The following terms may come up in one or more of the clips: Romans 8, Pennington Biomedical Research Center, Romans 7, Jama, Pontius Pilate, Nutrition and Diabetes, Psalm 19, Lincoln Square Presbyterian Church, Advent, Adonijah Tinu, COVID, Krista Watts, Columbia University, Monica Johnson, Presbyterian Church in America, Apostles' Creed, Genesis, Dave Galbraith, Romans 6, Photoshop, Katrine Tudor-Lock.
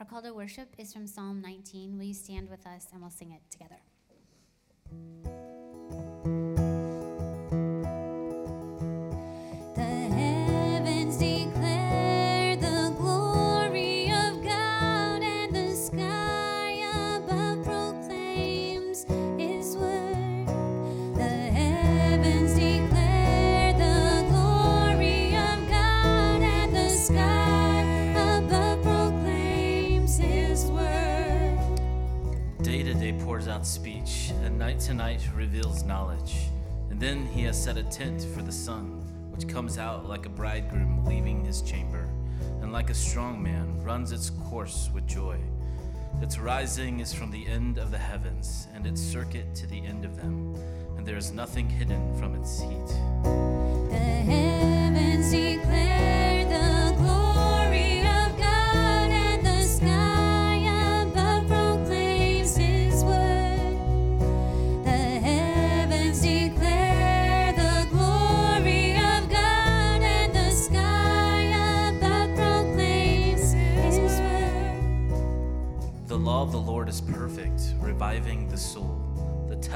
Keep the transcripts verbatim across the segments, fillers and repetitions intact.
Our call to worship is from Psalm nineteen. Will you stand with us and we'll sing it together? Speech, and night to night reveals knowledge. And then he has set a tent for the sun, which comes out like a bridegroom leaving his chamber, and like a strong man runs its course with joy. Its rising is from the end of the heavens, and its circuit to the end of them, and there is nothing hidden from its heat. The heavens declare. The Lord is perfect, reviving the soul. The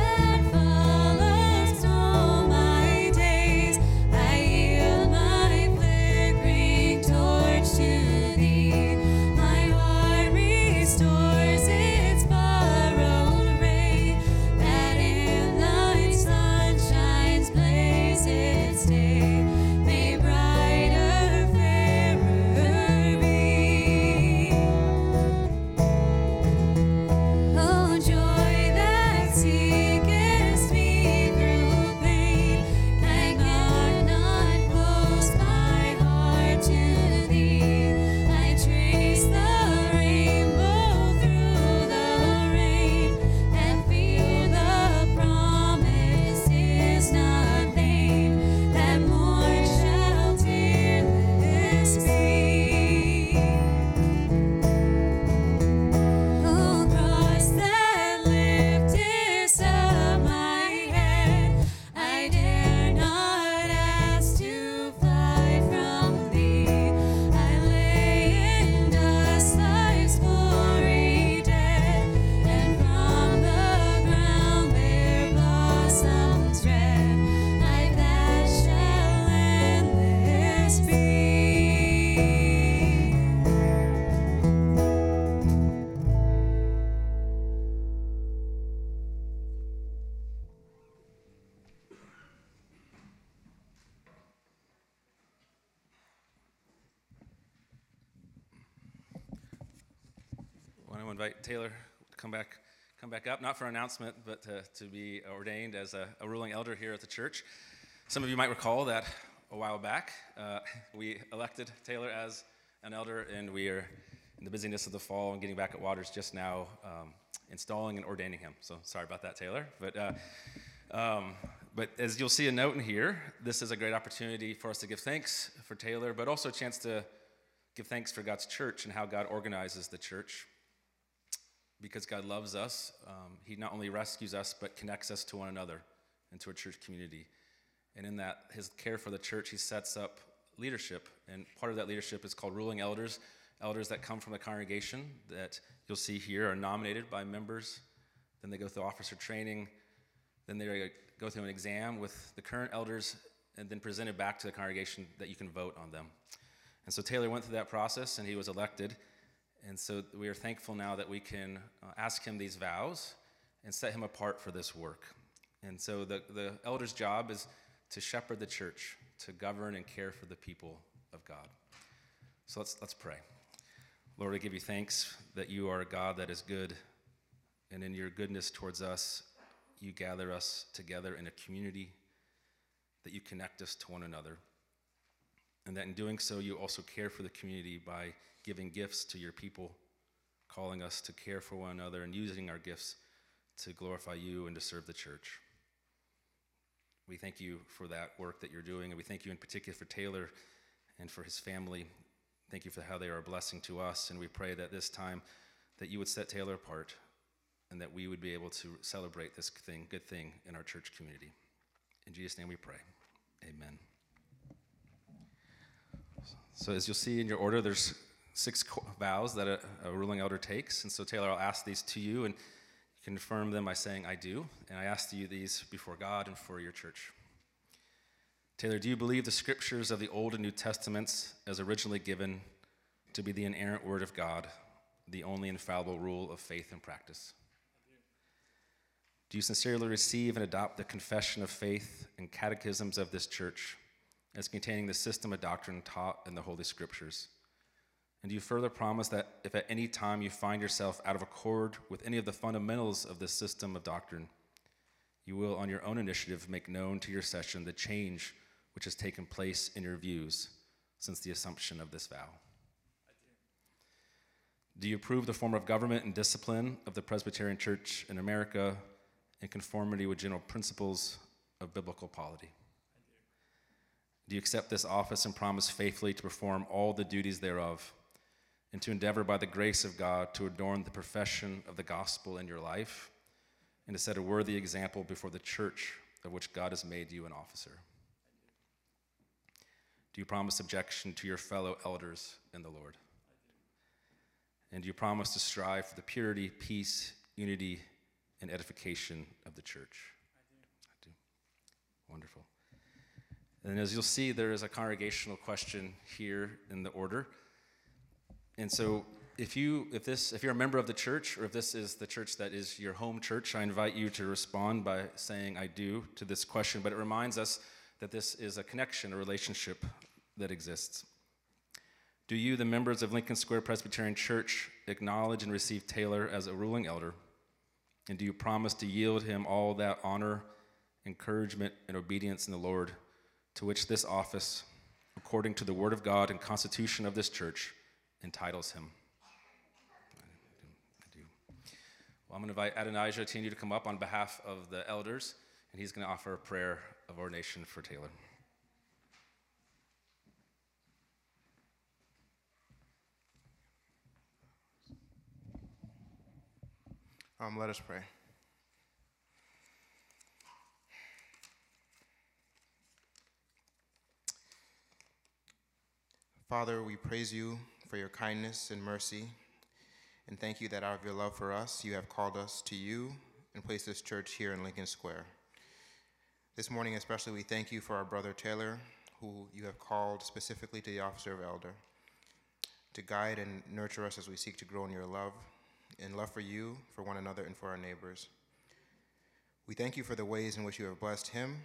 that follows all my days, I yield my flame. Bring torch to thee, my heart restores its borrowed ray, that in thy sunshine's blaze its day may brighter, fairer be. Oh, joy that seekest me through pain, I cannot close my heart to thee. I trace the rainbow through the rain and feel the promise is not vain, that more shall tearless be. Oh, cross that liftest up my head, I dare not ask to fly from thee. I lay in dust life's glory dead, and from the ground where blossoms red, life that shall endless be. Want to invite Taylor to come back, come back up, not for announcement, but to, to be ordained as a, a ruling elder here at the church. Some of you might recall that a while back, uh, we elected Taylor as an elder, and we are in the busyness of the fall and getting back at Waters just now, um, installing and ordaining him. So sorry about that, Taylor. But uh, um, but as you'll see a note in here, this is a great opportunity for us to give thanks for Taylor, but also a chance to give thanks for God's church and how God organizes the church. Because God loves us, um, He not only rescues us, but connects us to one another and to a church community. And in that, his care for the church, he sets up leadership. And part of that leadership is called ruling elders. Elders that come from the congregation that you'll see here are nominated by members. Then they go through officer training. Then they go through an exam with the current elders and then presented back to the congregation that you can vote on them. And so Taylor went through that process, and he was elected. And so we are thankful now that we can uh, ask him these vows and set him apart for this work. And so the, the elder's job is to shepherd the church, to govern and care for the people of God. So let's let's pray. Lord, we give you thanks that you are a God that is good, and in your goodness towards us, you gather us together in a community, that you connect us to one another, and that in doing so, you also care for the community by giving gifts to your people, calling us to care for one another and using our gifts to glorify you and to serve the church. We thank you for that work that you're doing, and we thank you in particular for Taylor and for his family. Thank you for how they are a blessing to us, and we pray that this time that you would set Taylor apart and that we would be able to celebrate this thing, good thing in our church community. In Jesus' name we pray. Amen. So as you'll see in your order, there's six vows that a, a ruling elder takes, and so Taylor, I'll ask these to you, and you can affirm them by saying, I do, and I ask you these before God and for your church. Taylor, do you believe the scriptures of the Old and New Testaments as originally given to be the inerrant word of God, the only infallible rule of faith and practice? Do you sincerely receive and adopt the confession of faith and catechisms of this church as containing the system of doctrine taught in the Holy Scriptures? And do you further promise that if at any time you find yourself out of accord with any of the fundamentals of this system of doctrine, you will on your own initiative make known to your session the change which has taken place in your views since the assumption of this vow? Do you approve the form of government and discipline of the Presbyterian Church in America in conformity with general principles of biblical polity? Do you accept this office and promise faithfully to perform all the duties thereof and to endeavor by the grace of God to adorn the profession of the gospel in your life and to set a worthy example before the church of which God has made you an officer? Do you promise subjection to your fellow elders in the Lord? And do you promise to strive for the purity, peace, unity, and edification of the church? I do. I do. Wonderful. And as you'll see, there is a congregational question here in the order. And so if you if this if you're a member of the church, or if this is the church that is your home church, I invite you to respond by saying I do to this question, but it reminds us that this is a connection, a relationship that exists. Do you, the members of Lincoln Square Presbyterian Church, acknowledge and receive Taylor as a ruling elder? And do you promise to yield him all that honor, encouragement, and obedience in the Lord, to which this office, according to the word of God and constitution of this church, entitles him? I do. Well, I'm going to invite Adonijah Tinu to come up on behalf of the elders, and he's going to offer a prayer of ordination for Taylor. Um, let us pray. Father, we praise you for your kindness and mercy, and thank you that out of your love for us, you have called us to you and placed this church here in Lincoln Square. This morning especially, we thank you for our brother Taylor, who you have called specifically to the office of elder, to guide and nurture us as we seek to grow in your love, in love for you, for one another, and for our neighbors. We thank you for the ways in which you have blessed him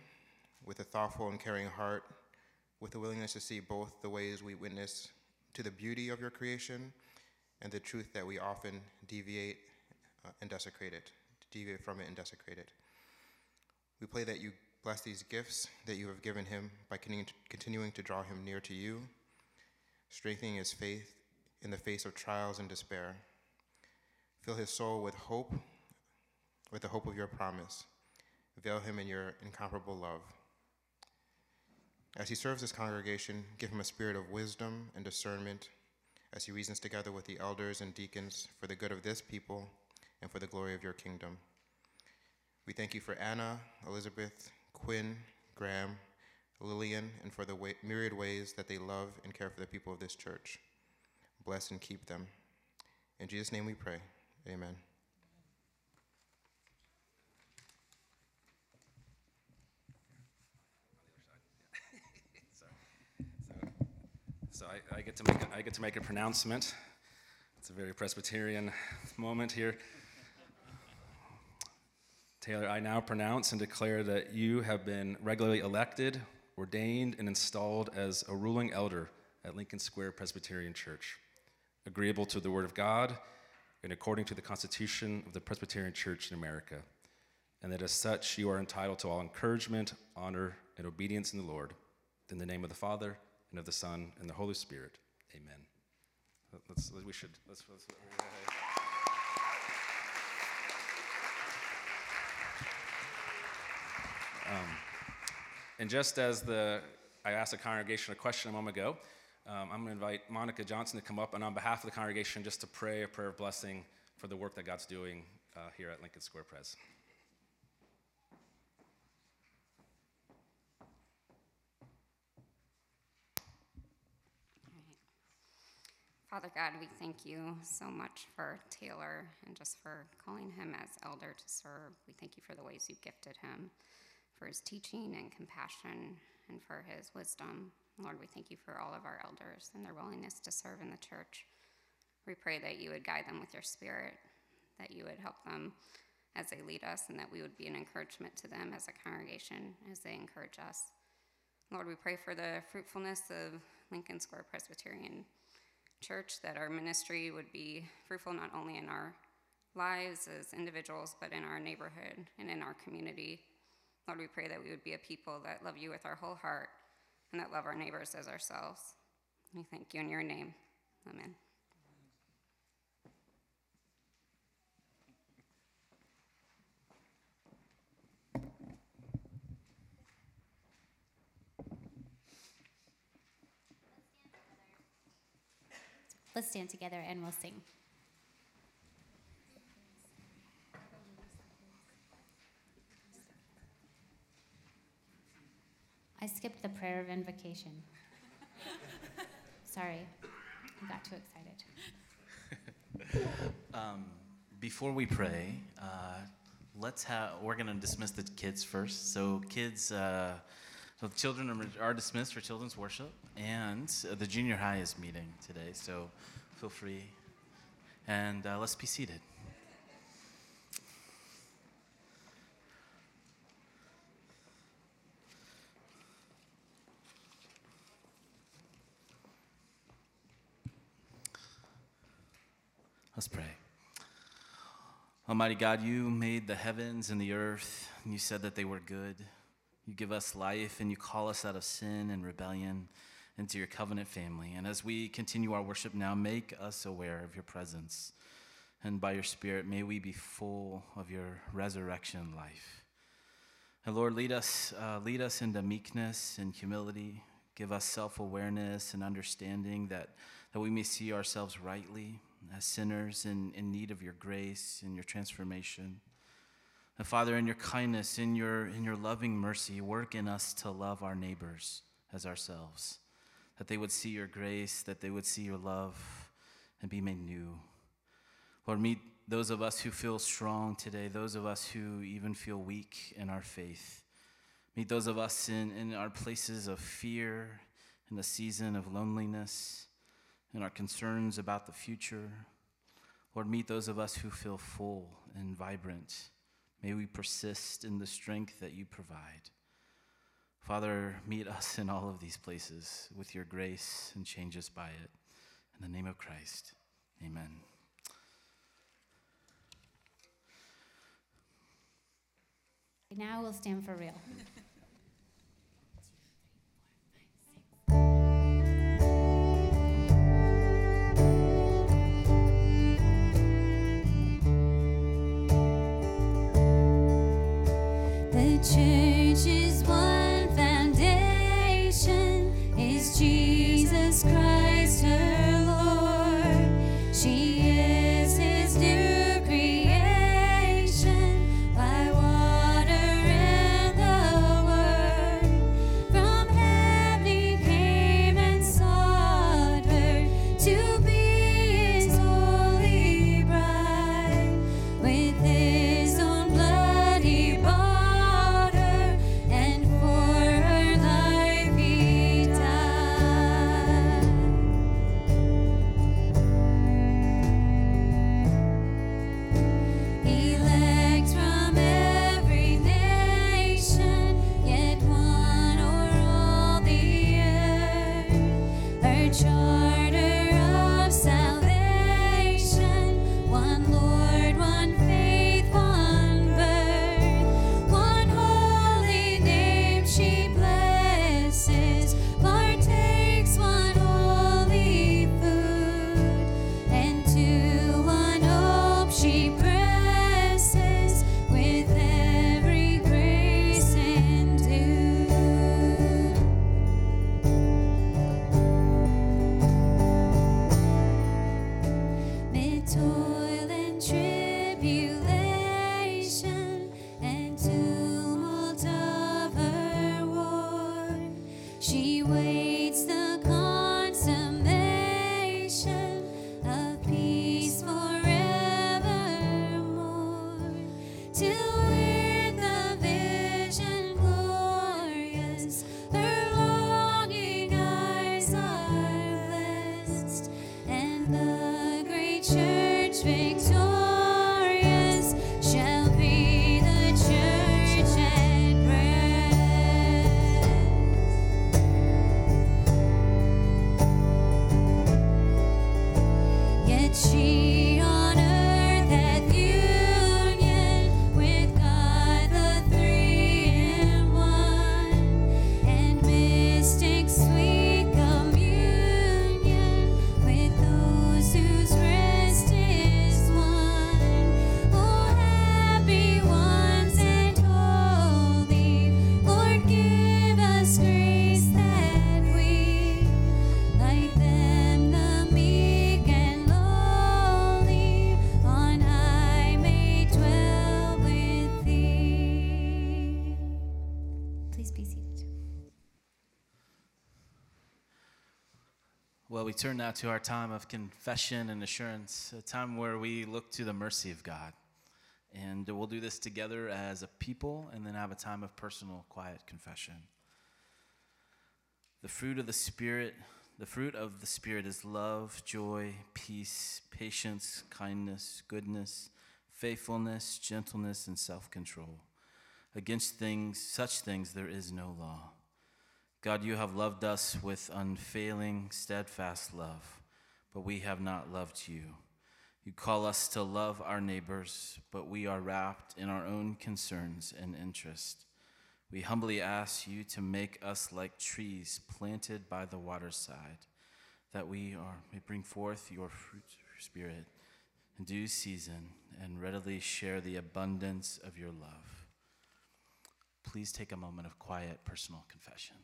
with a thoughtful and caring heart, with the willingness to see both the ways we witness to the beauty of your creation and the truth that we often deviate uh, and desecrate it, deviate from it and desecrate it. We pray that you bless these gifts that you have given him by con- continuing to draw him near to you, strengthening his faith in the face of trials and despair. Fill his soul with hope, with the hope of your promise. Veil him in your incomparable love. As he serves this congregation, give him a spirit of wisdom and discernment as he reasons together with the elders and deacons for the good of this people and for the glory of your kingdom. We thank you for Anna, Elizabeth, Quinn, Graham, Lillian, and for the way, myriad ways that they love and care for the people of this church. Bless and keep them. In Jesus' name we pray, amen. So I, I get to make a, I get to make a pronouncement. It's a very Presbyterian moment here. Taylor, I now pronounce and declare that you have been regularly elected, ordained, and installed as a ruling elder at Lincoln Square Presbyterian Church, agreeable to the Word of God and according to the Constitution of the Presbyterian Church in America, and that as such you are entitled to all encouragement, honor, and obedience in the Lord. In the name of the Father, and of the Son, and the Holy Spirit. Amen. Let's, we should, let's, let's, let's um, and just as the, I asked the congregation a question a moment ago, um, I'm gonna invite Monica Johnson to come up and on behalf of the congregation just to pray a prayer of blessing for the work that God's doing uh, here at Lincoln Square Pres. Father God, we thank you so much for Taylor and just for calling him as elder to serve. We thank you for the ways you've gifted him, for his teaching and compassion, and for his wisdom. Lord, we thank you for all of our elders and their willingness to serve in the church. We pray that you would guide them with your spirit, that you would help them as they lead us, and that we would be an encouragement to them as a congregation as they encourage us. Lord, we pray for the fruitfulness of Lincoln Square Presbyterian Church, that our ministry would be fruitful not only in our lives as individuals, but in our neighborhood and in our community. Lord, we pray that we would be a people that love you with our whole heart and that love our neighbors as ourselves. We thank you in your name. Amen. Let's stand together and we'll sing. I skipped the prayer of invocation. Sorry, I got too excited. um, before we pray, uh, let's have. We're gonna dismiss the kids first. So kids, uh, so the children are, are dismissed for children's worship, and uh, the junior high is meeting today, so feel free, and uh, let's be seated. Let's pray. Almighty God, you made the heavens and the earth, and you said that they were good. You give us life, and you call us out of sin and rebellion into your covenant family. And as we continue our worship now, make us aware of your presence. And by your Spirit, may we be full of your resurrection life. And Lord, lead us, uh, lead us into meekness and humility. Give us self-awareness and understanding that, that we may see ourselves rightly as sinners in, in need of your grace and your transformation. And Father, in your kindness, in your in your loving mercy, work in us to love our neighbors as ourselves, that they would see your grace, that they would see your love, and be made new. Lord, meet those of us who feel strong today, those of us who even feel weak in our faith. Meet those of us in, in our places of fear, in the season of loneliness, in our concerns about the future. Lord, meet those of us who feel full and vibrant. May we persist in the strength that you provide. Father, meet us in all of these places with your grace and change us by it. In the name of Christ, amen. Now we'll stand for real. Church is one foundation, is Jesus Christ her Lord. She is his new creation by water and the word. She waits the consummation of peace forevermore, till with the vision glorious her longing eyes are blessed, and the great church victorious. Well, we turn now to our time of confession and assurance, a time where we look to the mercy of God. And we'll do this together as a people and then have a time of personal, quiet confession. The fruit of the Spirit, the fruit of the Spirit is love, joy, peace, patience, kindness, goodness, faithfulness, gentleness, and self-control. Against things, such things there is no law. God, you have loved us with unfailing, steadfast love, but we have not loved you. You call us to love our neighbors, but we are wrapped in our own concerns and interest. We humbly ask you to make us like trees planted by the waterside, that we are, may bring forth your fruit, your Spirit, in due season, and readily share the abundance of your love. Please take a moment of quiet, personal confession.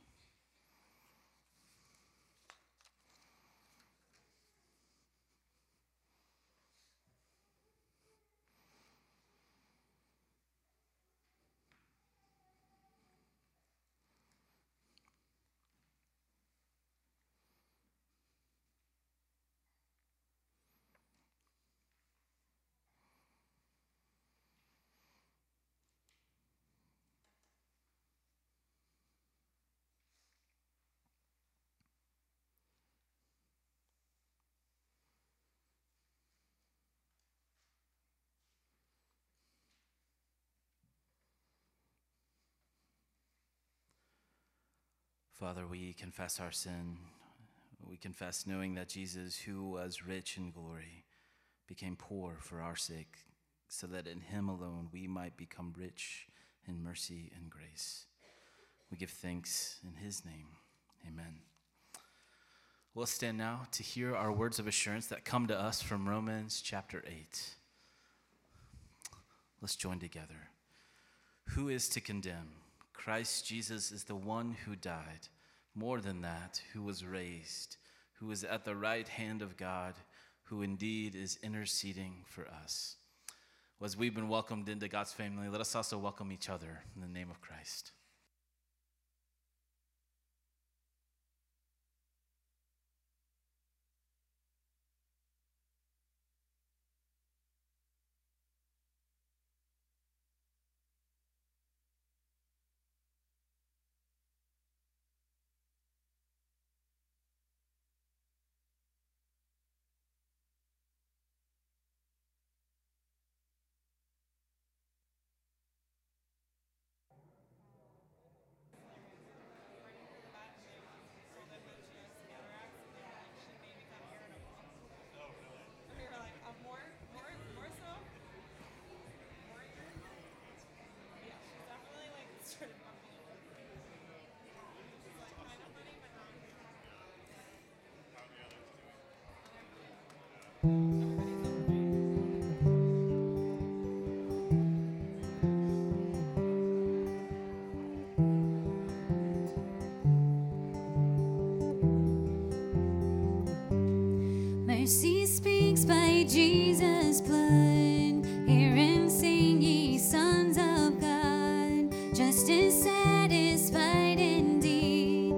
Father, we confess our sin. We confess knowing that Jesus, who was rich in glory, became poor for our sake, so that in him alone we might become rich in mercy and grace. We give thanks in his name. Amen. We'll stand now to hear our words of assurance that come to us from Romans chapter eight. Let's join together. Who is to condemn? Christ Jesus is the one who died, more than that, who was raised, who is at the right hand of God, who indeed is interceding for us. Well, as we've been welcomed into God's family, let us also welcome each other in the name of Christ. Mercy speaks by Jesus' blood. Hear him sing, ye sons of God. Justice satisfied indeed.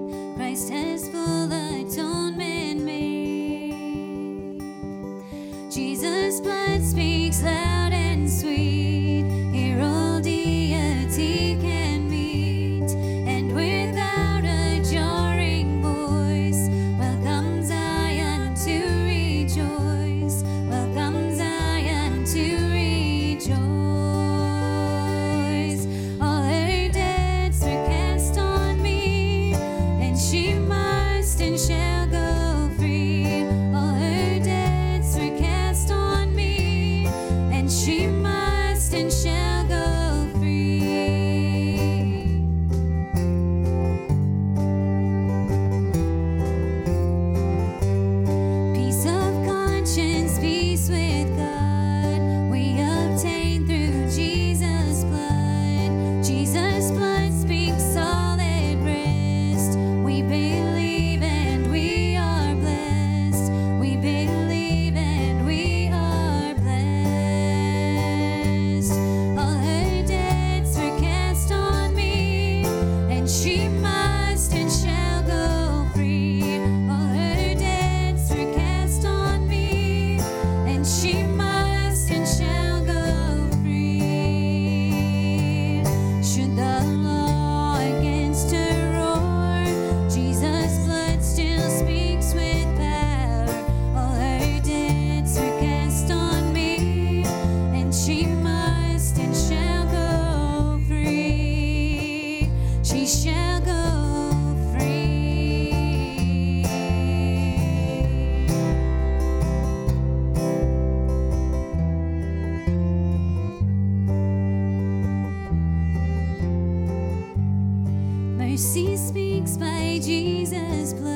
speaks by Jesus' blood.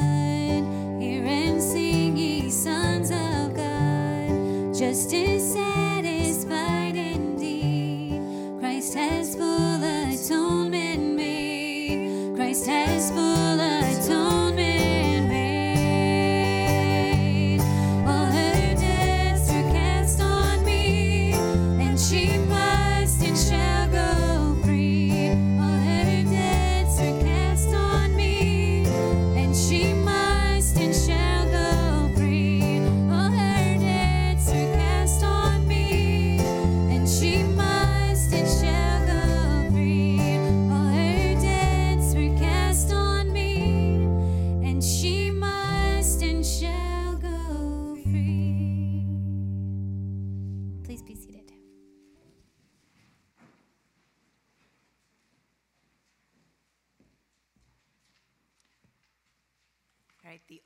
Hear and sing, ye sons of God. Justice satisfied indeed. Christ has full atonement made. Christ has full atonement made.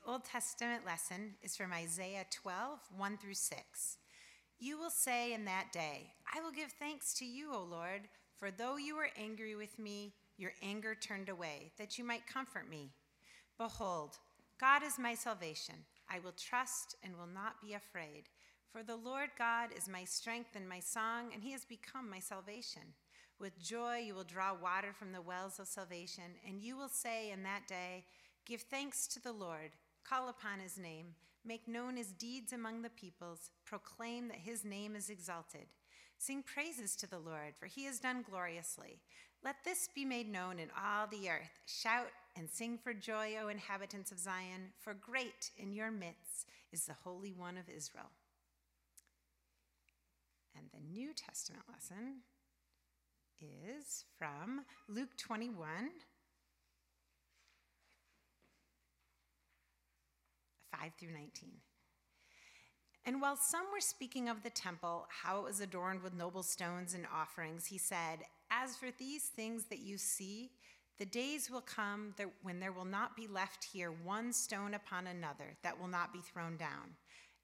Old Testament lesson is from Isaiah twelve, one through six. You will say in that day, I will give thanks to you, O Lord, for though you were angry with me, your anger turned away, that you might comfort me. Behold, God is my salvation. I will trust and will not be afraid. For the Lord God is my strength and my song, and he has become my salvation. With joy you will draw water from the wells of salvation, and you will say in that day, give thanks to the Lord. Call upon his name, make known his deeds among the peoples, proclaim that his name is exalted. Sing praises to the Lord, for he has done gloriously. Let this be made known in all the earth. Shout and sing for joy, O inhabitants of Zion, for great in your midst is the Holy One of Israel. And the New Testament lesson is from Luke twenty-one, five through nineteen. And while some were speaking of the temple, how it was adorned with noble stones and offerings, he said, as for these things that you see, the days will come when there will not be left here one stone upon another that will not be thrown down.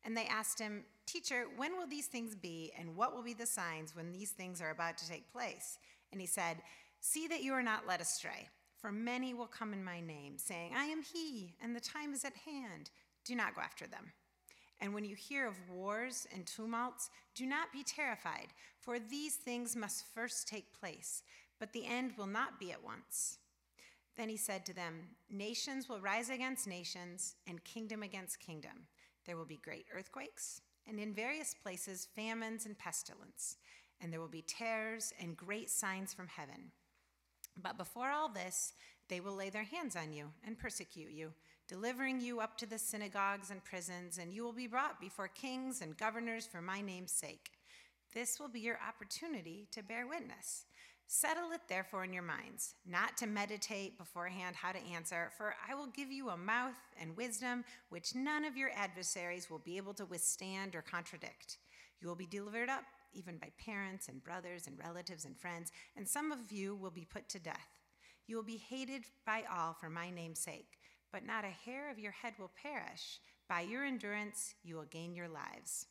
And they asked him, Teacher, when will these things be, and what will be the signs when these things are about to take place? And he said, see that you are not led astray, for many will come in my name, saying, I am he, and the time is at hand. Do not go after them. And when you hear of wars and tumults, do not be terrified, for these things must first take place, but the end will not be at once. Then he said to them, nations will rise against nations, and kingdom against kingdom. There will be great earthquakes, and in various places famines and pestilence, and there will be terrors and great signs from heaven. But before all this, they will lay their hands on you and persecute you, delivering you up to the synagogues and prisons, and you will be brought before kings and governors for my name's sake. This will be your opportunity to bear witness. Settle it therefore in your minds, not to meditate beforehand how to answer, for I will give you a mouth and wisdom which none of your adversaries will be able to withstand or contradict. You will be delivered up, even by parents and brothers and relatives and friends, and some of you will be put to death. You will be hated by all for my name's sake, but not a hair of your head will perish. By your endurance, you will gain your lives.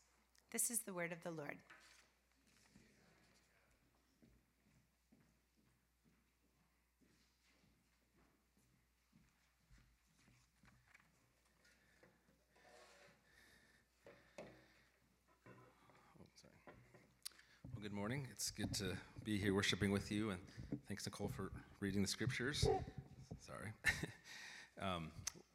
This is the word of the Lord. Good morning. It's good to be here worshiping with you, and thanks, Nicole, for reading the scriptures. Sorry. um,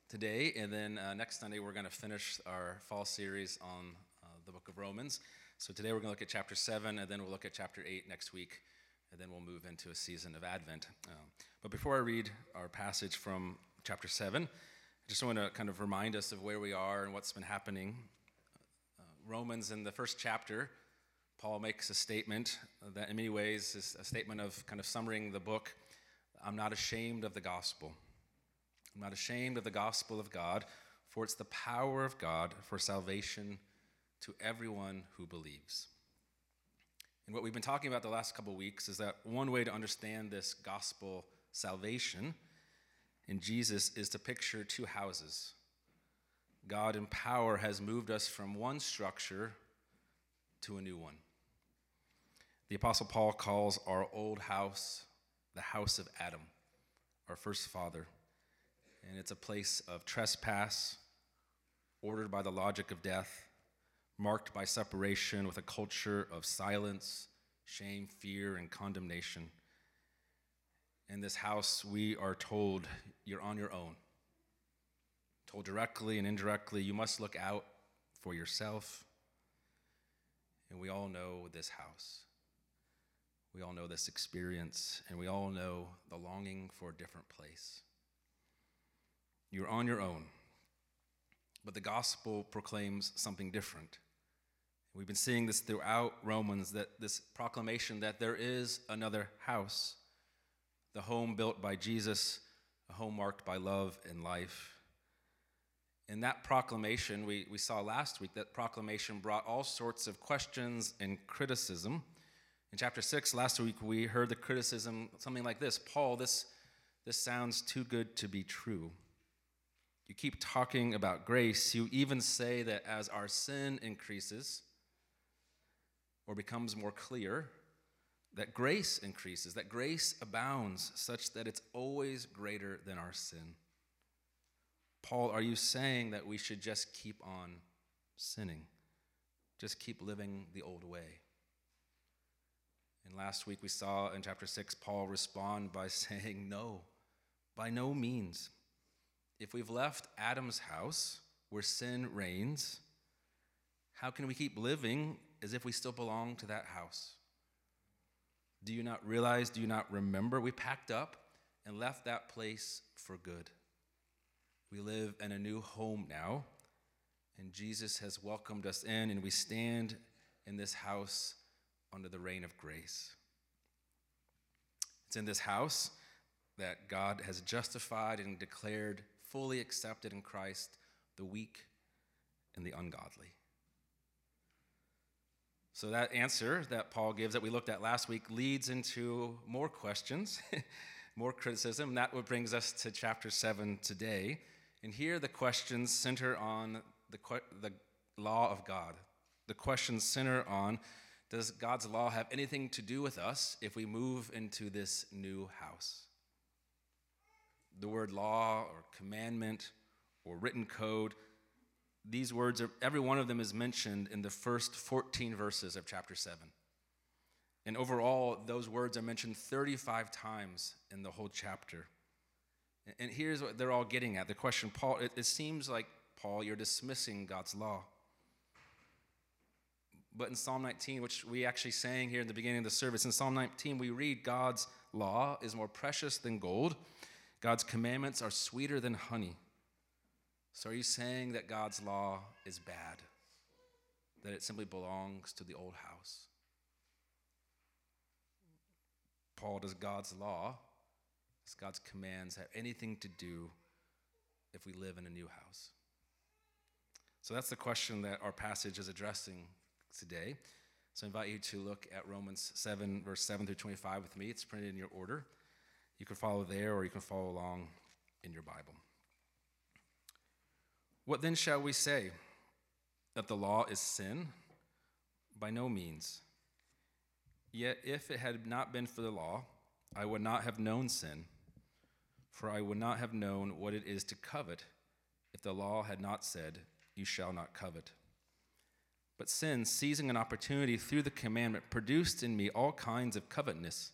today, and then uh, next Sunday, we're going to finish our fall series on uh, the book of Romans. So today, we're going to look at chapter seven, and then we'll look at chapter eight next week, and then we'll move into a season of Advent. Um, but before I read our passage from chapter seven, I just want to kind of remind us of where we are and what's been happening. Uh, Romans, in the first chapter, Paul makes a statement that in many ways is a statement of kind of summarizing the book. I'm not ashamed of the gospel. I'm not ashamed of the gospel of God, for it's the power of God for salvation to everyone who believes. And what we've been talking about the last couple of weeks is that one way to understand this gospel salvation in Jesus is to picture two houses. God in power has moved us from one structure to a new one. The Apostle Paul calls our old house the house of Adam, our first father. and it's a place of trespass, ordered by the logic of death, marked by separation with a culture of silence, shame, fear, and condemnation. In this house, we are told, you're on your own. Told directly and indirectly, you must look out for yourself. And we all know this house. We all know this experience, and we all know the longing for a different place. You're on your own. But the gospel proclaims something different. We've been seeing this throughout Romans, that this proclamation that there is another house, the home built by Jesus, a home marked by love and life. And that proclamation, we, we saw last week, that proclamation brought all sorts of questions and criticism. In chapter six, last week, we heard the criticism, something like this: Paul, this, this sounds too good to be true. You keep talking about grace. You even say that as our sin increases or becomes more clear, that grace increases, that grace abounds such that it's always greater than our sin. Paul, are you saying that we should just keep on sinning? Just keep living the old way? And last week we saw in chapter six, Paul respond by saying, no, by no means. If we've left Adam's house where sin reigns, how can we keep living as if we still belong to that house? Do you not realize, do you not remember? We packed up and left that place for good. We live in a new home now, and Jesus has welcomed us in, and we stand in this house under the reign of grace. It's in this house that God has justified and declared fully accepted in Christ the weak and the ungodly. So that answer that Paul gives that we looked at last week leads into more questions, more criticism. That what brings us to chapter seven today. And here the questions center on the, the law of God. The questions center on, does God's law have anything to do with us if we move into this new house? The word law or commandment or written code, these words, are, every one of them is mentioned in the first fourteen verses of chapter seven. And overall, those words are mentioned thirty-five times in the whole chapter. And here's what they're all getting at. The question, Paul, it, it seems like, Paul, you're dismissing God's law. But in Psalm nineteen, which we actually sang here in the beginning of the service, in Psalm nineteen we read, God's law is more precious than gold. God's commandments are sweeter than honey. So are you saying that God's law is bad? That it simply belongs to the old house? Paul, does God's law, does God's commands have anything to do if we live in a new house? So that's the question that our passage is addressing today. So I invite you to look at Romans seven, verse seven through twenty-five with me. It's printed in your order. You can follow there, or you can follow along in your Bible. What then shall we say? That the law is sin? By no means. Yet if it had not been for the law, I would not have known sin, for I would not have known what it is to covet if the law had not said, you shall not covet. But sin, seizing an opportunity through the commandment, produced in me all kinds of covetousness.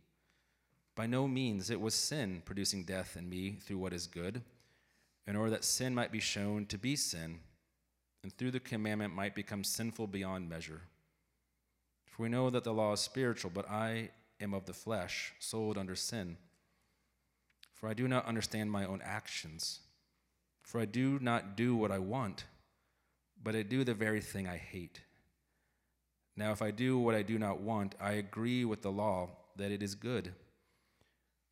By no means. It was sin producing death in me through what is good, in order that sin might be shown to be sin, and through the commandment might become sinful beyond measure. For we know that the law is spiritual, but I am of the flesh, sold under sin. For I do not understand my own actions. For I do not do what I want, but I do the very thing I hate. Now, if I do what I do not want, I agree with the law that it is good.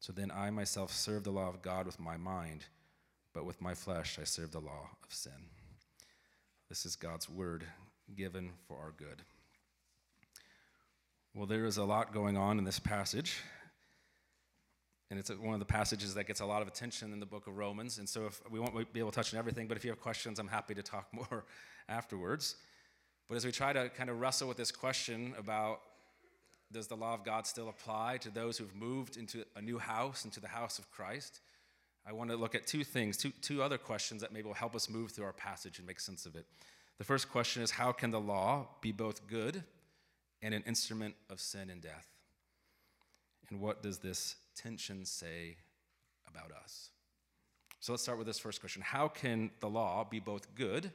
So then I myself serve the law of God with my mind, but with my flesh I serve the law of sin. This is God's word, given for our good. Well, there is a lot going on in this passage, and it's one of the passages that gets a lot of attention in the book of Romans, and so if we won't be able to touch on everything, but if you have questions, I'm happy to talk more afterwards. But as we try to kind of wrestle with this question about, does the law of God still apply to those who've moved into a new house, into the house of Christ, I want to look at two things, two, two other questions that maybe will help us move through our passage and make sense of it. The first question is, how can the law be both good and an instrument of sin and death? And what does this tension say about us? So let's start with this first question. How can the law be both good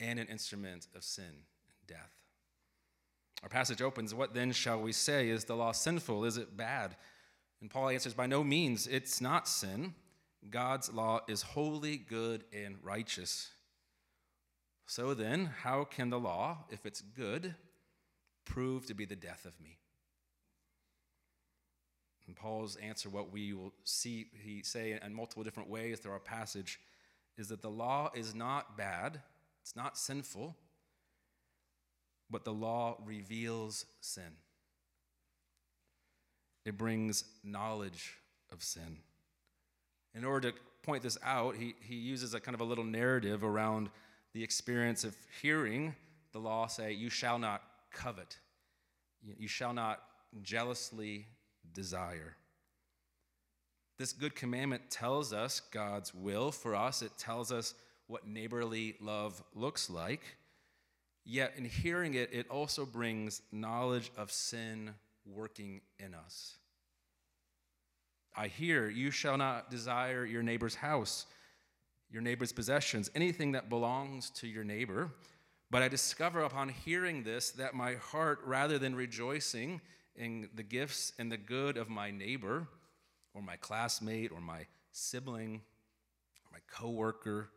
and an instrument of sin and death? Our passage opens, what then shall we say? Is the law sinful? Is it bad? And Paul answers, by no means, it's not sin. God's law is holy, good, and righteous. So then, how can the law, if it's good, prove to be the death of me? And Paul's answer, what we will see, he say in multiple different ways through our passage, is that the law is not bad, it's not sinful, but the law reveals sin. It brings knowledge of sin. In order to point this out, he, he uses a kind of a little narrative around the experience of hearing the law say, you shall not covet, you shall not jealously desire. This good commandment tells us God's will for us. It tells us what neighborly love looks like. Yet in hearing it, it also brings knowledge of sin working in us. I hear, you shall not desire your neighbor's house, your neighbor's possessions, anything that belongs to your neighbor. But I discover upon hearing this that my heart, rather than rejoicing in the gifts and the good of my neighbor or my classmate or my sibling or my coworker,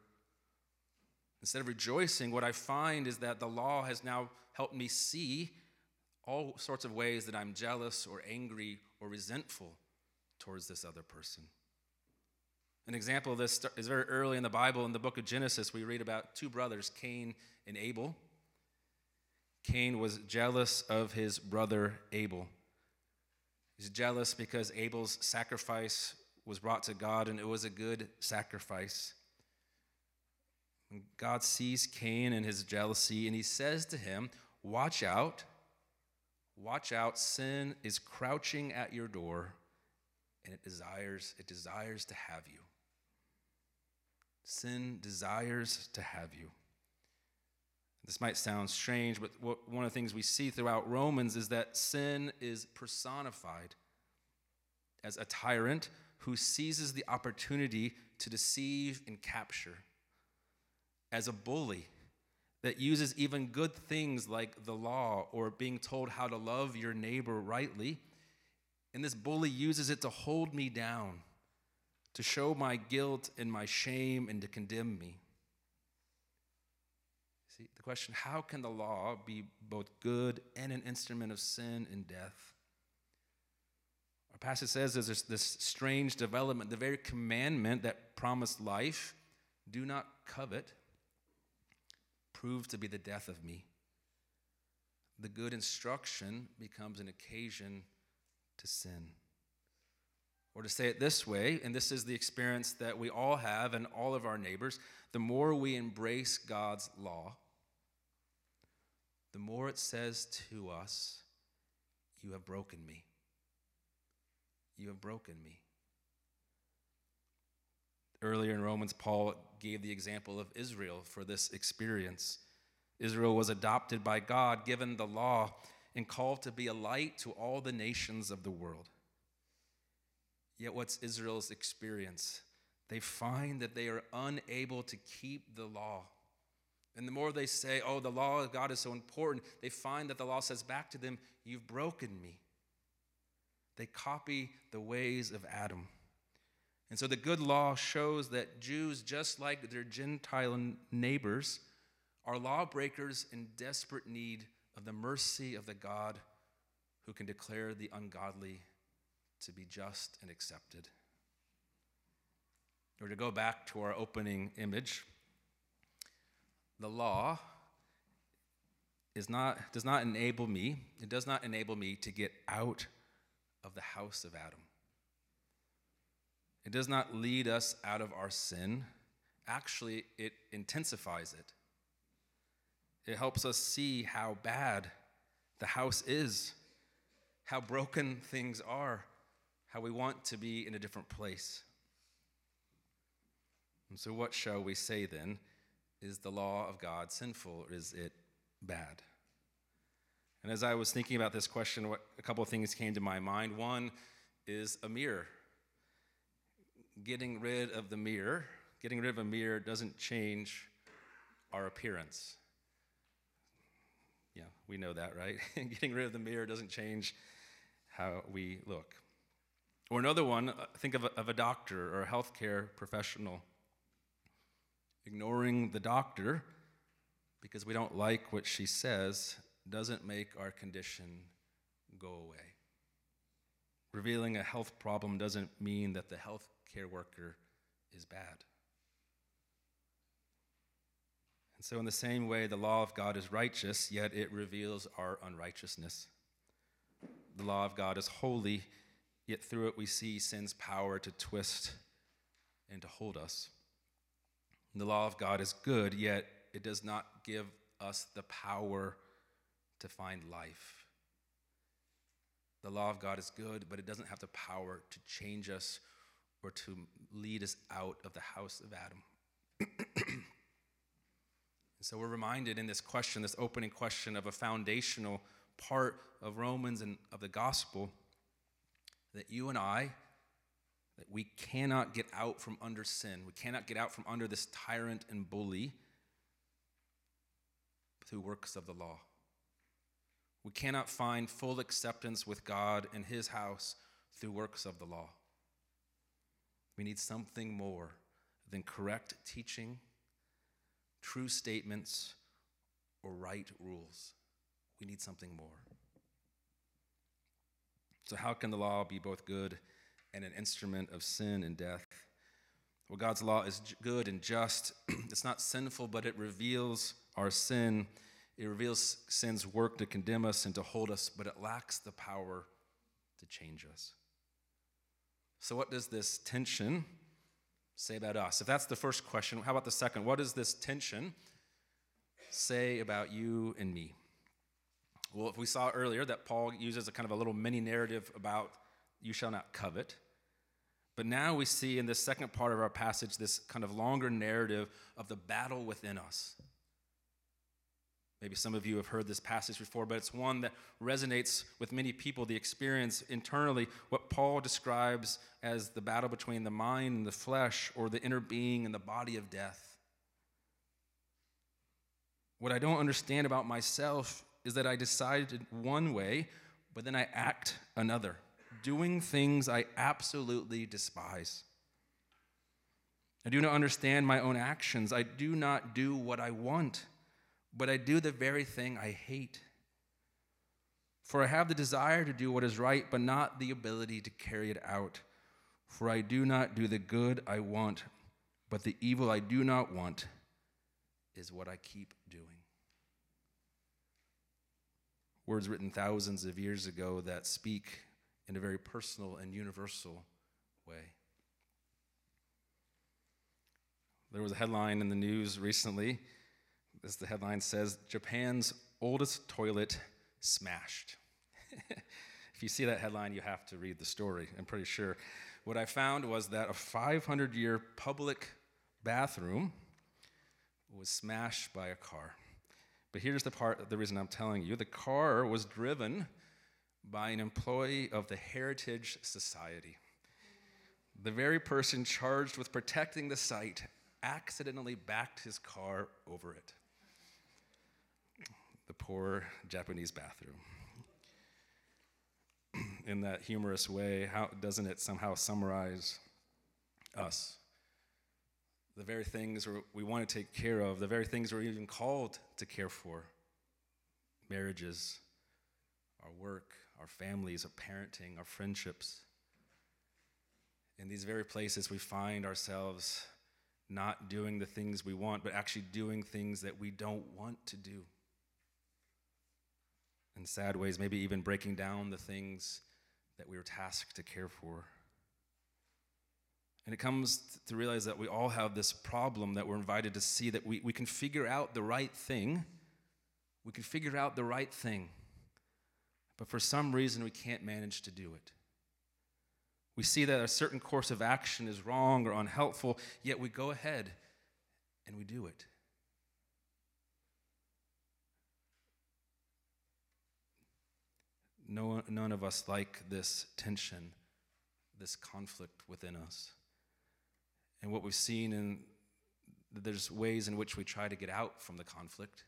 instead of rejoicing, what I find is that the law has now helped me see all sorts of ways that I'm jealous or angry or resentful towards this other person. An example of this is very early in the Bible. In the book of Genesis, we read about two brothers, Cain and Abel. Cain was jealous of his brother Abel. He's jealous because Abel's sacrifice was brought to God, and it was a good sacrifice. And God sees Cain and his jealousy, and he says to him, watch out, watch out, sin is crouching at your door, and it desires, it desires to have you. Sin desires to have you. This might sound strange, but one of the things we see throughout Romans is that sin is personified as a tyrant who seizes the opportunity to deceive and capture, as a bully that uses even good things like the law or being told how to love your neighbor rightly. And this bully uses it to hold me down, to show my guilt and my shame and to condemn me. See, the question, how can the law be both good and an instrument of sin and death? Our passage says there's this strange development, the very commandment that promised life, do not covet, proved to be the death of me. The good instruction becomes an occasion to sin. Or to say it this way, and this is the experience that we all have and all of our neighbors, the more we embrace God's law, the more it says to us, you have broken me. You have broken me. Earlier in Romans, Paul gave the example of Israel for this experience. Israel was adopted by God, given the law, and called to be a light to all the nations of the world. Yet what's Israel's experience? They find that they are unable to keep the law. And the more they say, oh, the law of God is so important, they find that the law says back to them, you've broken me. They copy the ways of Adam. And so the good law shows that Jews, just like their Gentile neighbors, are lawbreakers in desperate need of the mercy of the God who can declare the ungodly to be just and accepted. Or to go back to our opening image, the law is not, does not enable me, it does not enable me to get out of the house of Adam. It does not lead us out of our sin. Actually, it intensifies it. It helps us see how bad the house is, how broken things are, how we want to be in a different place. And so what shall we say then? Is the law of God sinful, or is it bad? And as I was thinking about this question, what, a couple of things came to my mind. One is a mirror. Getting rid of the mirror, getting rid of a mirror doesn't change our appearance. Yeah, we know that, right? Getting rid of the mirror doesn't change how we look. Or another one, think of a, of a doctor or a healthcare professional. Ignoring the doctor because we don't like what she says doesn't make our condition go away. Revealing a health problem doesn't mean that the healthcare worker is bad. And so in the same way, the law of God is righteous, yet it reveals our unrighteousness. The law of God is holy, yet through it we see sin's power to twist and to hold us. The law of God is good, yet it does not give us the power to find life. The law of God is good, but it doesn't have the power to change us or to lead us out of the house of Adam. So we're reminded in this question, this opening question, of a foundational part of Romans and of the gospel, that you and I, that we cannot get out from under sin. We cannot get out from under this tyrant and bully through works of the law. We cannot find full acceptance with God and his house through works of the law. We need something more than correct teaching, true statements, or right rules. We need something more. So how can the law be both good and an instrument of sin and death? Well, God's law is good and just. It's not sinful, but it reveals our sin. It reveals sin's work to condemn us and to hold us, but it lacks the power to change us. So what does this tension say about us? If that's the first question, how about the second? What does this tension say about you and me? Well, if we saw earlier that Paul uses a kind of a little mini narrative about you shall not covet. But now we see in this second part of our passage this kind of longer narrative of the battle within us. Maybe some of you have heard this passage before, but it's one that resonates with many people, the experience internally, what Paul describes as the battle between the mind and the flesh, or the inner being and the body of death. What I don't understand about myself is that I decided one way, but then I act another, doing things I absolutely despise. I do not understand my own actions. I do not do what I want, but I do the very thing I hate. For I have the desire to do what is right, but not the ability to carry it out. For I do not do the good I want, but the evil I do not want is what I keep doing. Words written thousands of years ago that speak in a very personal and universal way. There was a headline in the news recently. As the headline says, Japan's oldest toilet smashed. If you see that headline, you have to read the story, I'm pretty sure. What I found was that a five hundred year public bathroom was smashed by a car. But here's the part, the reason I'm telling you. The car was driven by an employee of the Heritage Society. The very person charged with protecting the site accidentally backed his car over it. The poor Japanese bathroom. In that humorous way, how doesn't it somehow summarize us? The very things we want to take care of, the very things we're even called to care for. Marriages, our work, our families, our parenting, our friendships. In these very places we find ourselves not doing the things we want, but actually doing things that we don't want to do. In sad ways, maybe even breaking down the things that we were tasked to care for. And it comes to realize that we all have this problem that we're invited to see, that we, we can figure out the right thing. We can figure out the right thing. But for some reason, we can't manage to do it. We see that a certain course of action is wrong or unhelpful, yet we go ahead and we do it. No, none of us like this tension, this conflict within us. And what we've seen, in there's ways in which we try to get out from the conflict.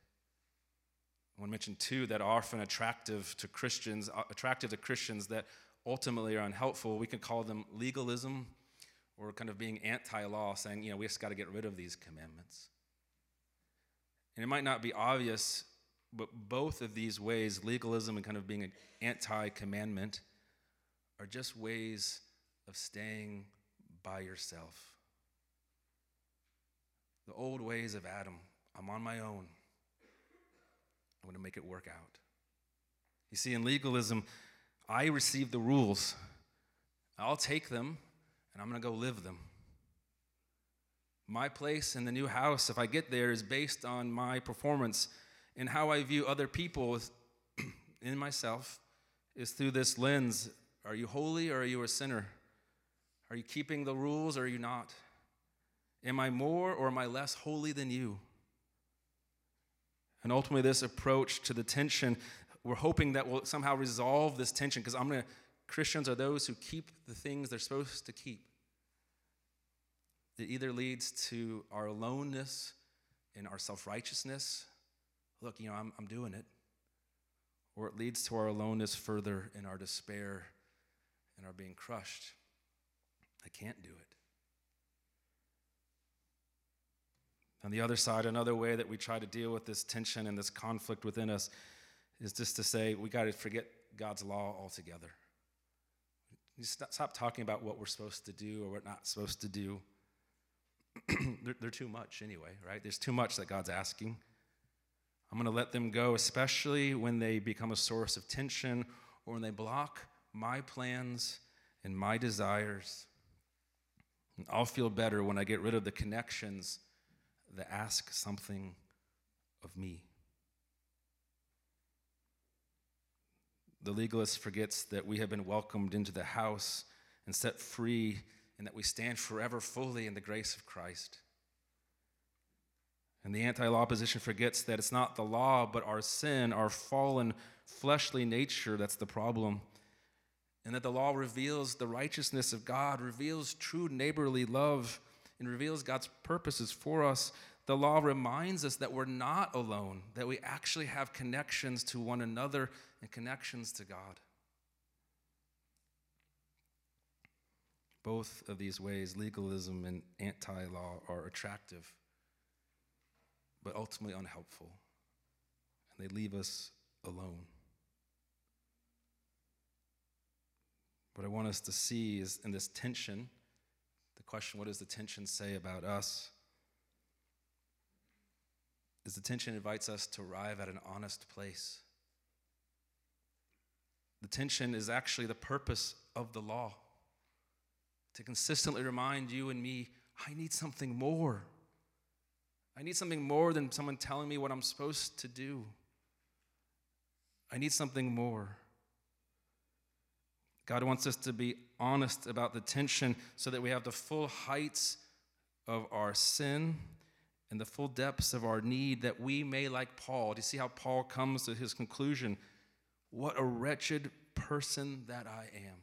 I want to mention two that are often attractive to Christians, attractive to Christians that ultimately are unhelpful. We can call them legalism, or kind of being anti-law, saying, you know, we just got to get rid of these commandments. And it might not be obvious, but both of these ways, legalism and kind of being an anti-commandment, are just ways of staying by yourself. The old ways of Adam, I'm on my own. I'm going to make it work out. You see, in legalism, I receive the rules. I'll take them, and I'm going to go live them. My place in the new house, if I get there, is based on my performance, and how I view other people in myself is through this lens. Are you holy or are you a sinner? Are you keeping the rules or are you not? Am I more or am I less holy than you? And ultimately, this approach to the tension, we're hoping that we'll somehow resolve this tension, because I'm gonna, Christians are those who keep the things they're supposed to keep. It either leads to our aloneness and our self-righteousness. Look, you know, I'm, I'm doing it. Or it leads to our aloneness further in our despair and our being crushed. I can't do it. On the other side, another way that we try to deal with this tension and this conflict within us is just to say, we got to forget God's law altogether. Just stop talking about what we're supposed to do or what not supposed to do. they're, they're too much anyway, right? There's too much that God's asking. I'm going to let them go, especially when they become a source of tension or when they block my plans and my desires. And I'll feel better when I get rid of the connections that ask something of me. The legalist forgets that we have been welcomed into the house and set free, and that we stand forever fully in the grace of Christ. And the anti-law opposition forgets that it's not the law, but our sin, our fallen fleshly nature that's the problem. And that the law reveals the righteousness of God, reveals true neighborly love, and reveals God's purposes for us. The law reminds us that we're not alone, that we actually have connections to one another and connections to God. Both of these ways, legalism and anti-law, are attractive, but ultimately unhelpful, and they leave us alone. What I want us to see is in this tension, the question, what does the tension say about us? Is the tension invites us to arrive at an honest place. The tension is actually the purpose of the law. to consistently remind you and me, I need something more. I need something more than someone telling me what I'm supposed to do. I need something more. God wants us to be honest about the tension so that we have the full heights of our sin and the full depths of our need, that we may, like Paul, do you see how Paul comes to his conclusion? What a wretched person that I am.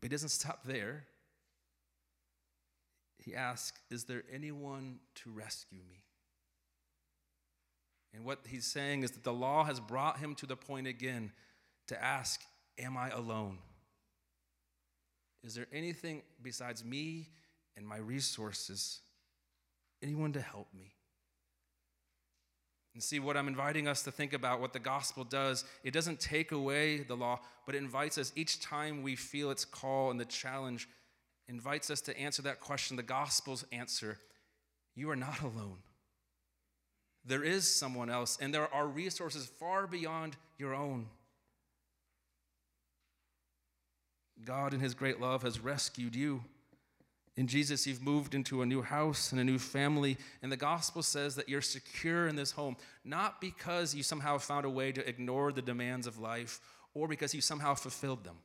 But he doesn't stop there. He asks, is there anyone to rescue me? And what he's saying is that the law has brought him to the point again to ask, am I alone? Is there anything besides me and my resources, anyone to help me? And see, what I'm inviting us to think about, what the gospel does, it doesn't take away the law, but it invites us each time we feel its call and the challenge, invites us to answer that question, the gospel's answer. You are not alone. There is someone else, and there are resources far beyond your own. God, in his great love, has rescued you. In Jesus, you've moved into a new house and a new family, and the gospel says that you're secure in this home, not because you somehow found a way to ignore the demands of life or because you somehow fulfilled them,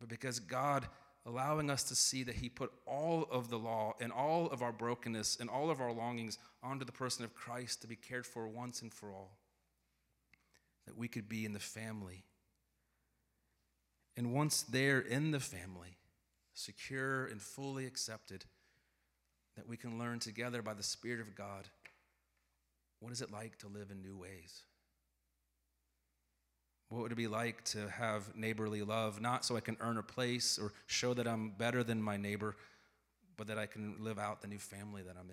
but because God, allowing us to see that he put all of the law and all of our brokenness and all of our longings onto the person of Christ to be cared for once and for all, that we could be in the family. And once there in the family, secure and fully accepted, that we can learn together by the Spirit of God, what is it like to live in new ways? What would it be like to have neighborly love, not so I can earn a place or show that I'm better than my neighbor, but that I can live out the new family that I'm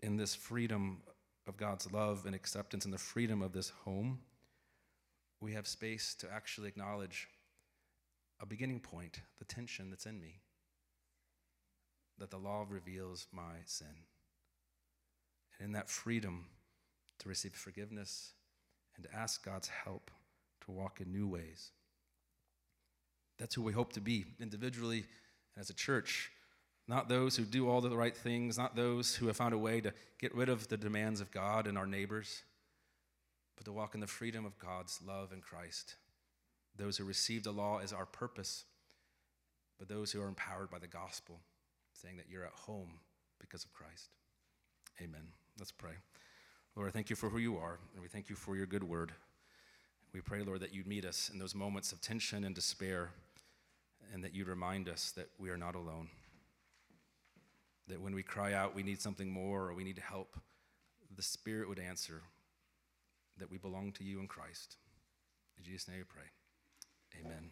in? In this freedom of God's love and acceptance, in the freedom of this home, we have space to actually acknowledge a beginning point, the tension that's in me, that the law reveals my sin. And in that freedom to receive forgiveness and to ask God's help to walk in new ways. That's who we hope to be individually and as a church, not those who do all the right things, not those who have found a way to get rid of the demands of God and our neighbors, but to walk in the freedom of God's love in Christ. Those who receive the law as our purpose, but those who are empowered by the gospel, saying that you're at home because of Christ. Amen. Let's pray. Lord, I thank you for who you are, and we thank you for your good word. We pray, Lord, that you'd meet us in those moments of tension and despair, and that you'd remind us that we are not alone, that when we cry out, we need something more or we need help, the Spirit would answer, that we belong to you in Christ. In Jesus' name we pray. Amen.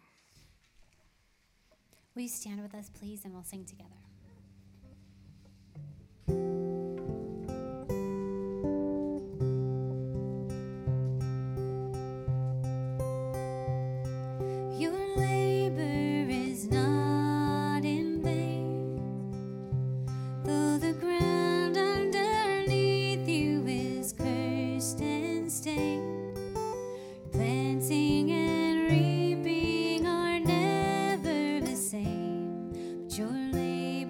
Will you stand with us, please, and we'll sing together. Your labor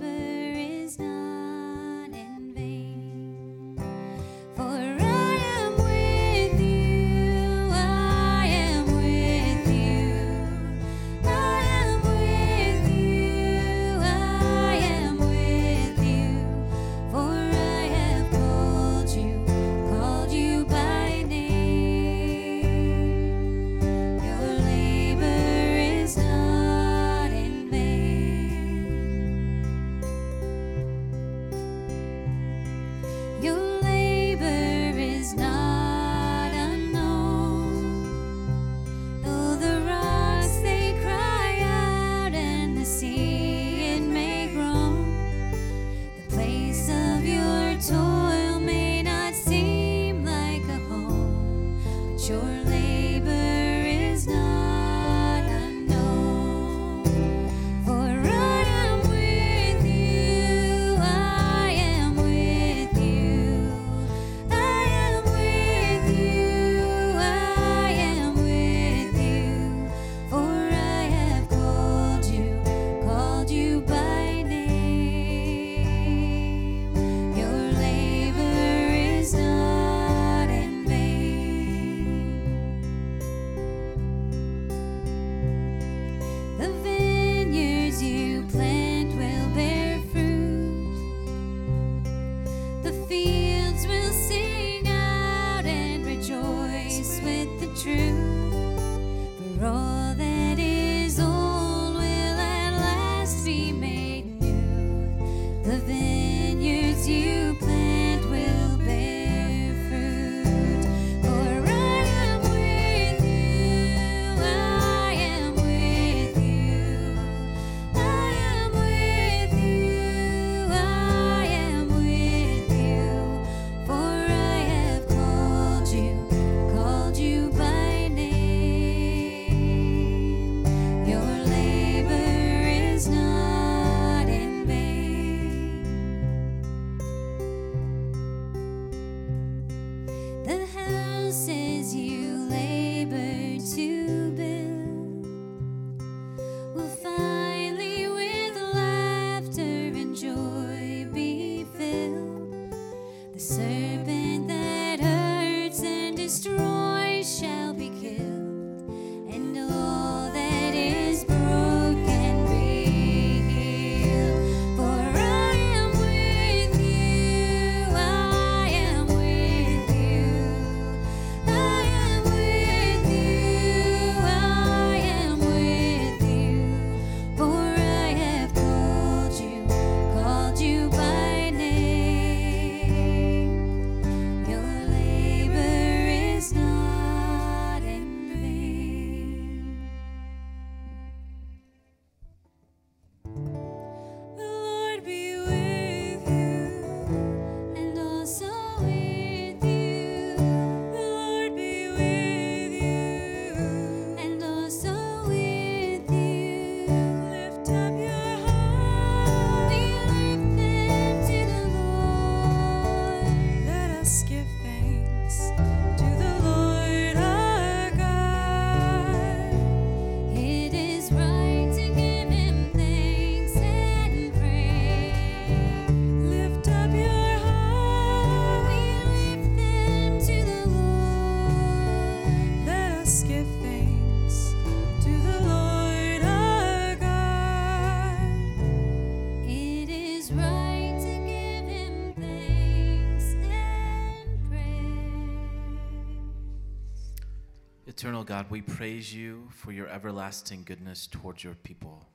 Eternal God, we praise you for your everlasting goodness towards your people.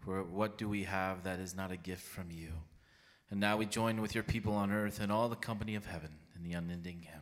For what do we have that is not a gift from you? And now we join with your people on earth and all the company of heaven in the unending hymn.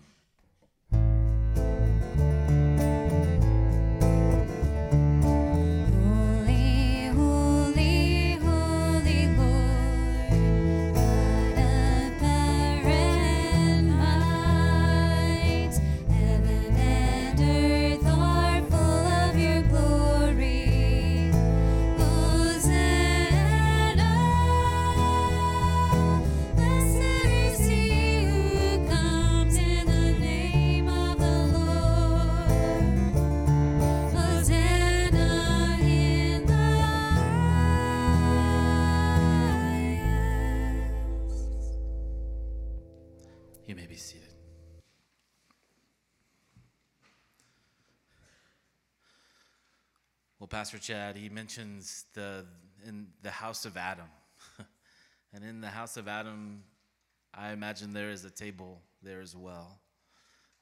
Pastor Chad, he mentions the in the house of Adam. And in the house of Adam, I imagine there is a table there as well.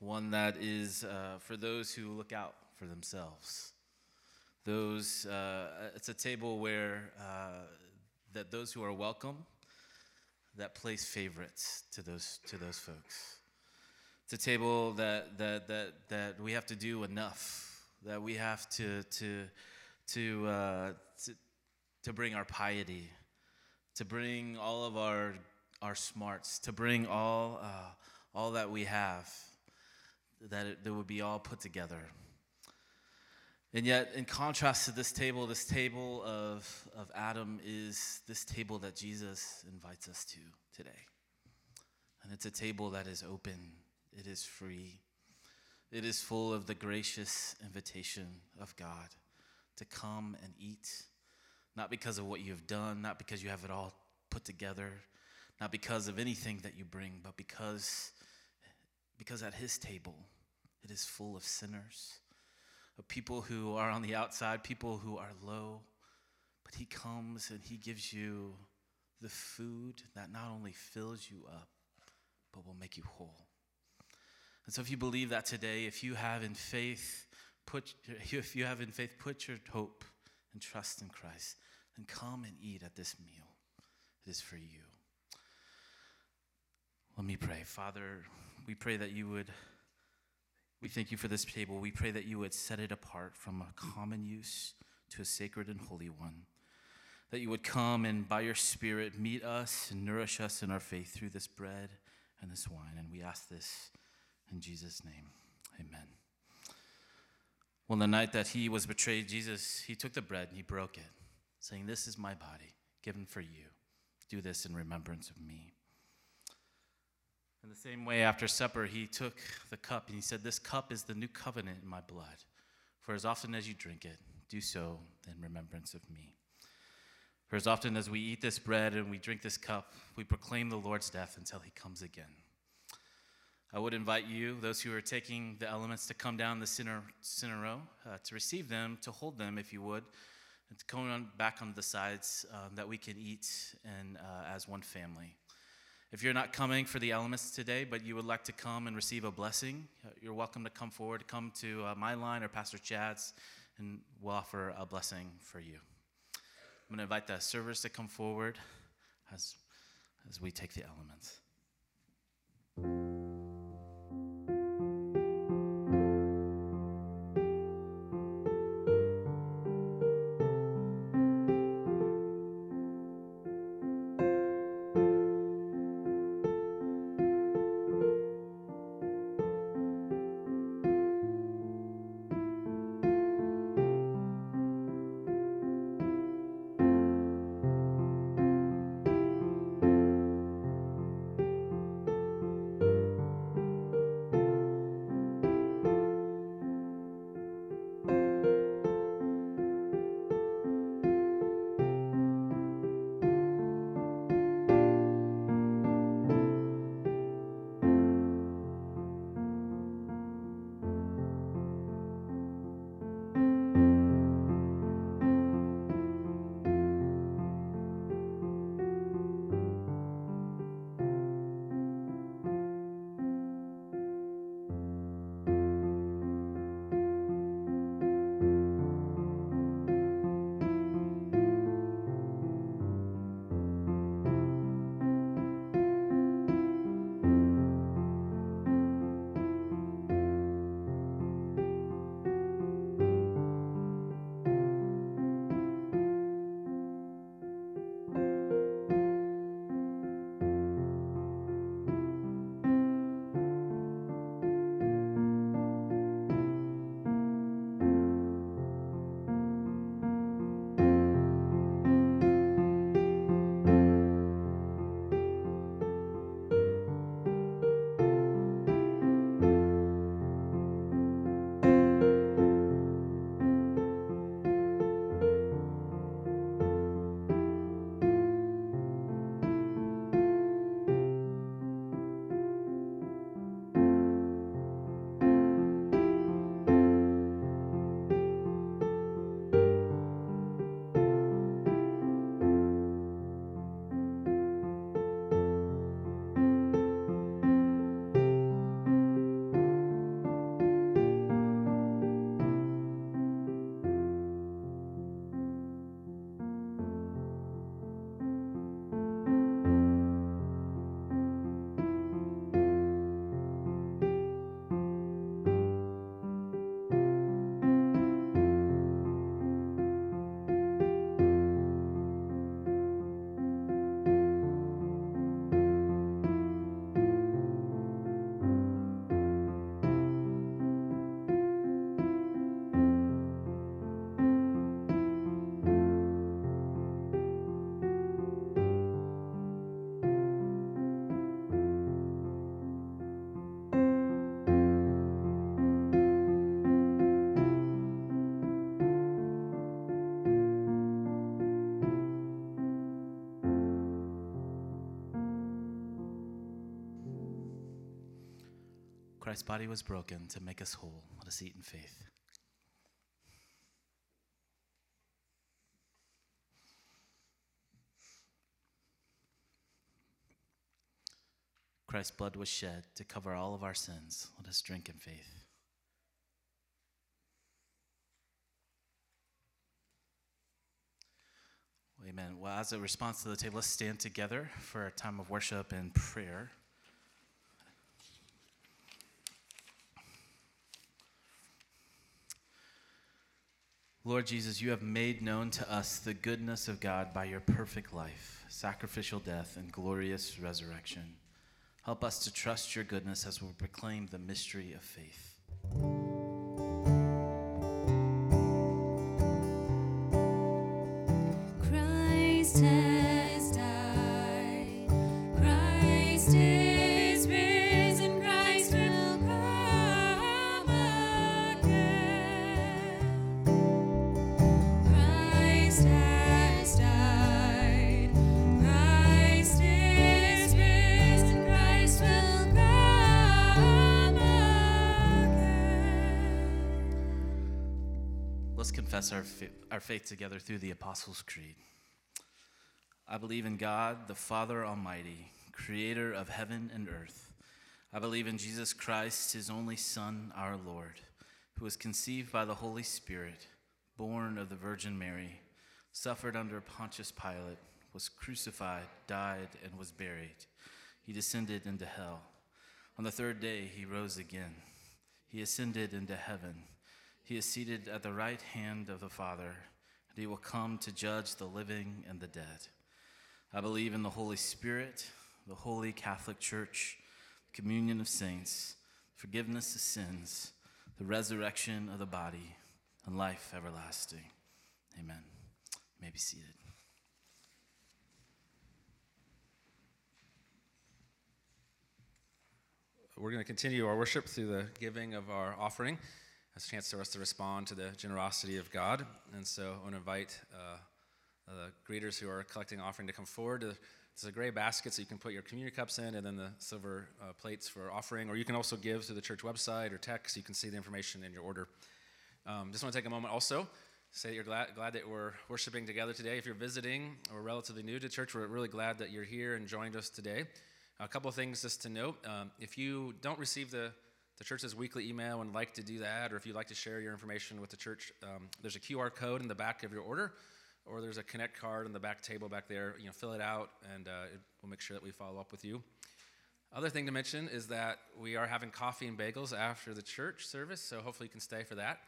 One that is uh, for those who look out for themselves. Those uh, it's a table where uh, that those who are welcome, that plays favorites to those to those folks. It's a table that that that that we have to do enough, that we have to to To, uh, to to bring our piety, to bring all of our our smarts, to bring all uh, all that we have, that it that would be all put together. And yet, in contrast to this table, this table of of Adam is this table that Jesus invites us to today, and it's a table that is open, it is free, it is full of the gracious invitation of God to come and eat, not because of what you've done, not because you have it all put together, not because of anything that you bring, but because, because at his table, it is full of sinners, of people who are on the outside, people who are low, but he comes and he gives you the food that not only fills you up, but will make you whole. And so if you believe that today, if you have in faith Put, if you have in faith, put your hope and trust in Christ and come and eat at this meal. It is for you. Let me pray. Father, we pray that you would, we thank you for this table. We pray that you would set it apart from a common use to a sacred and holy one. That you would come and by your Spirit meet us and nourish us in our faith through this bread and this wine. And we ask this in Jesus' name. Amen. Well, the night that he was betrayed, Jesus, he took the bread and he broke it, saying, "This is my body, given for you. Do this in remembrance of me." And same way, after supper, he took the cup and he said, "This cup is the new covenant in my blood. For as often as you drink it, do so in remembrance of me." For as often as we eat this bread and we drink this cup, we proclaim the Lord's death until he comes again. I would invite you, those who are taking the elements, to come down the center, center row, uh, to receive them, to hold them if you would, and to come on back onto the sides um, that we can eat and uh, as one family. If you're not coming for the elements today, but you would like to come and receive a blessing, you're welcome to come forward, come to uh, my line or Pastor Chad's, and we'll offer a blessing for you. I'm going to invite the servers to come forward as, as we take the elements. Christ's body was broken to make us whole. Let us eat in faith. Christ's blood was shed to cover all of our sins. Let us drink in faith. Amen. Well, as a response to the table, let's stand together for a time of worship and prayer. Lord Jesus, you have made known to us the goodness of God by your perfect life, sacrificial death, and glorious resurrection. Help us to trust your goodness as we proclaim the mystery of faith. Christ has died. Christ is risen. confess our, fa- our faith together through the Apostles' Creed. I believe in God, the Father Almighty, creator of heaven and earth. I believe in Jesus Christ, his only Son, our Lord, who was conceived by the Holy Spirit, born of the Virgin Mary, suffered under Pontius Pilate, was crucified, died, and was buried. He descended into hell. On the third day, he rose again. He ascended into heaven. He is seated at the right hand of the Father, and he will come to judge the living and the dead. I believe in the Holy Spirit, the Holy Catholic Church, the communion of saints, forgiveness of sins, the resurrection of the body, and life everlasting. Amen. You may be seated. We're going to continue our worship through the giving of our offering as a chance for us to respond to the generosity of God. And so I want to invite uh, the greeters who are collecting offering to come forward. There's a gray basket so you can put your communion cups in, and then the silver uh, plates for offering. Or you can also give through the church website or text so you can see the information in your order. Um, just want to take a moment also to say that you're glad, glad that we're worshiping together today. If you're visiting or relatively new to church, we're really glad that you're here and joined us today. A couple of things just to note. Um, if you don't receive the, the church's weekly email and like to do that, or if you'd like to share your information with the church, um, there's a Q R code in the back of your order, or there's a Connect card on the back table back there. You know, fill it out, and uh, it, we'll make sure that we follow up with you. Other thing to mention is that we are having coffee and bagels after the church service, so hopefully you can stay for that.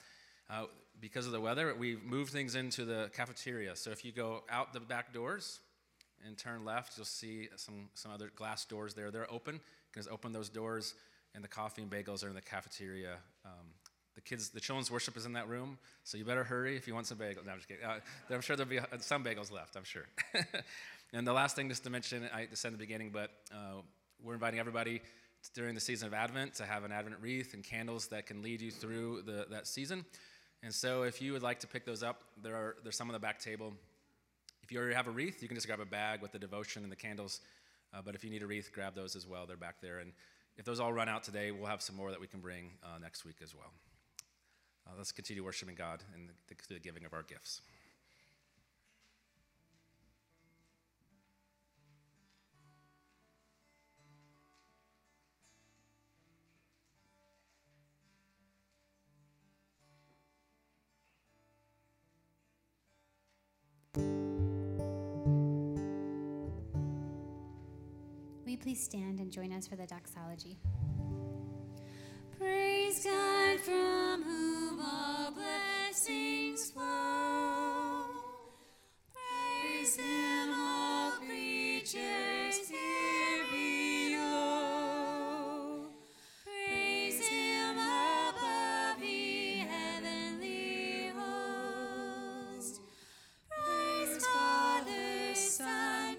Uh, because of the weather, we've moved things into the cafeteria. So if you go out the back doors and turn left, you'll see some, some other glass doors there. They're open. You can just open those doors, and the coffee and bagels are in the cafeteria. Um, the kids, the children's worship is in that room, so you better hurry if you want some bagels. No, I'm just kidding. Uh, I'm sure there'll be some bagels left, I'm sure. And the last thing just to mention, I said in the beginning, but uh, we're inviting everybody during the season of Advent to have an Advent wreath and candles that can lead you through the, that season. And so if you would like to pick those up, there are there's some on the back table. If you already have a wreath, you can just grab a bag with the devotion and the candles. Uh, but if you need a wreath, grab those as well. They're back there. And if those all run out today, we'll have some more that we can bring uh, next week as well. Uh, let's continue worshiping God and the, the, the giving of our gifts. Please stand and join us for the doxology. Praise God, from whom all blessings flow. Praise Him, all creatures here below. Praise Him above the heavenly host. Praise Father, Son,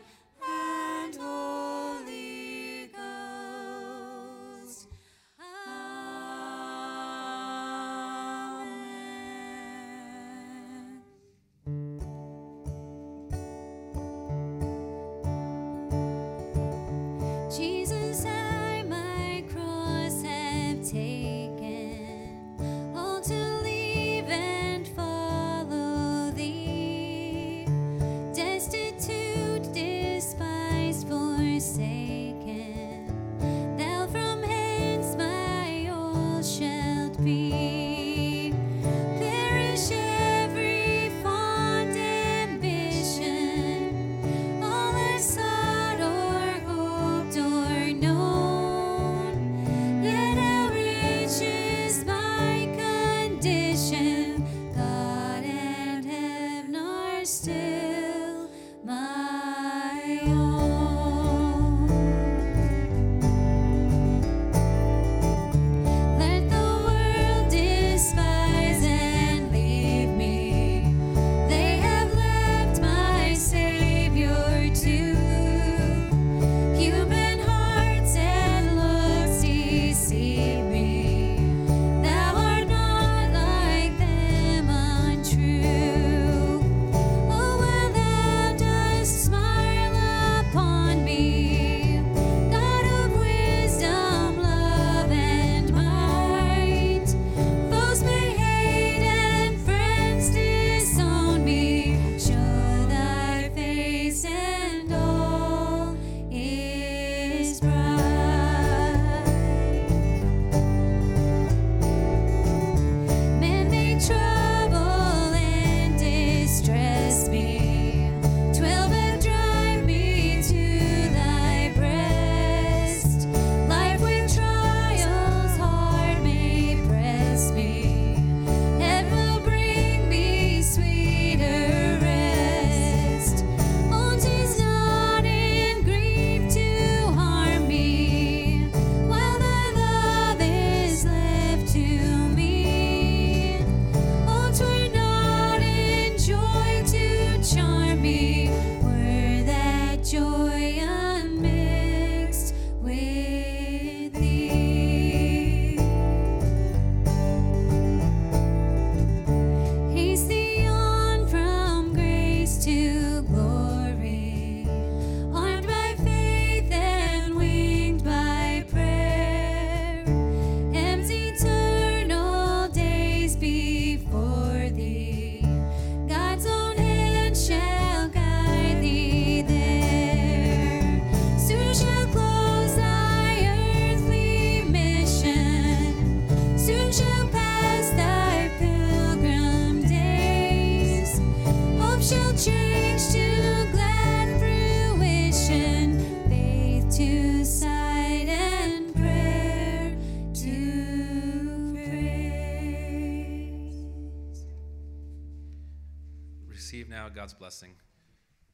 now God's blessing.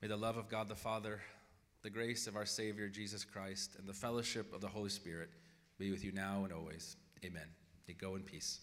May the love of God the Father, the grace of our Savior Jesus Christ, and the fellowship of the Holy Spirit be with you now and always. Amen. You go in peace.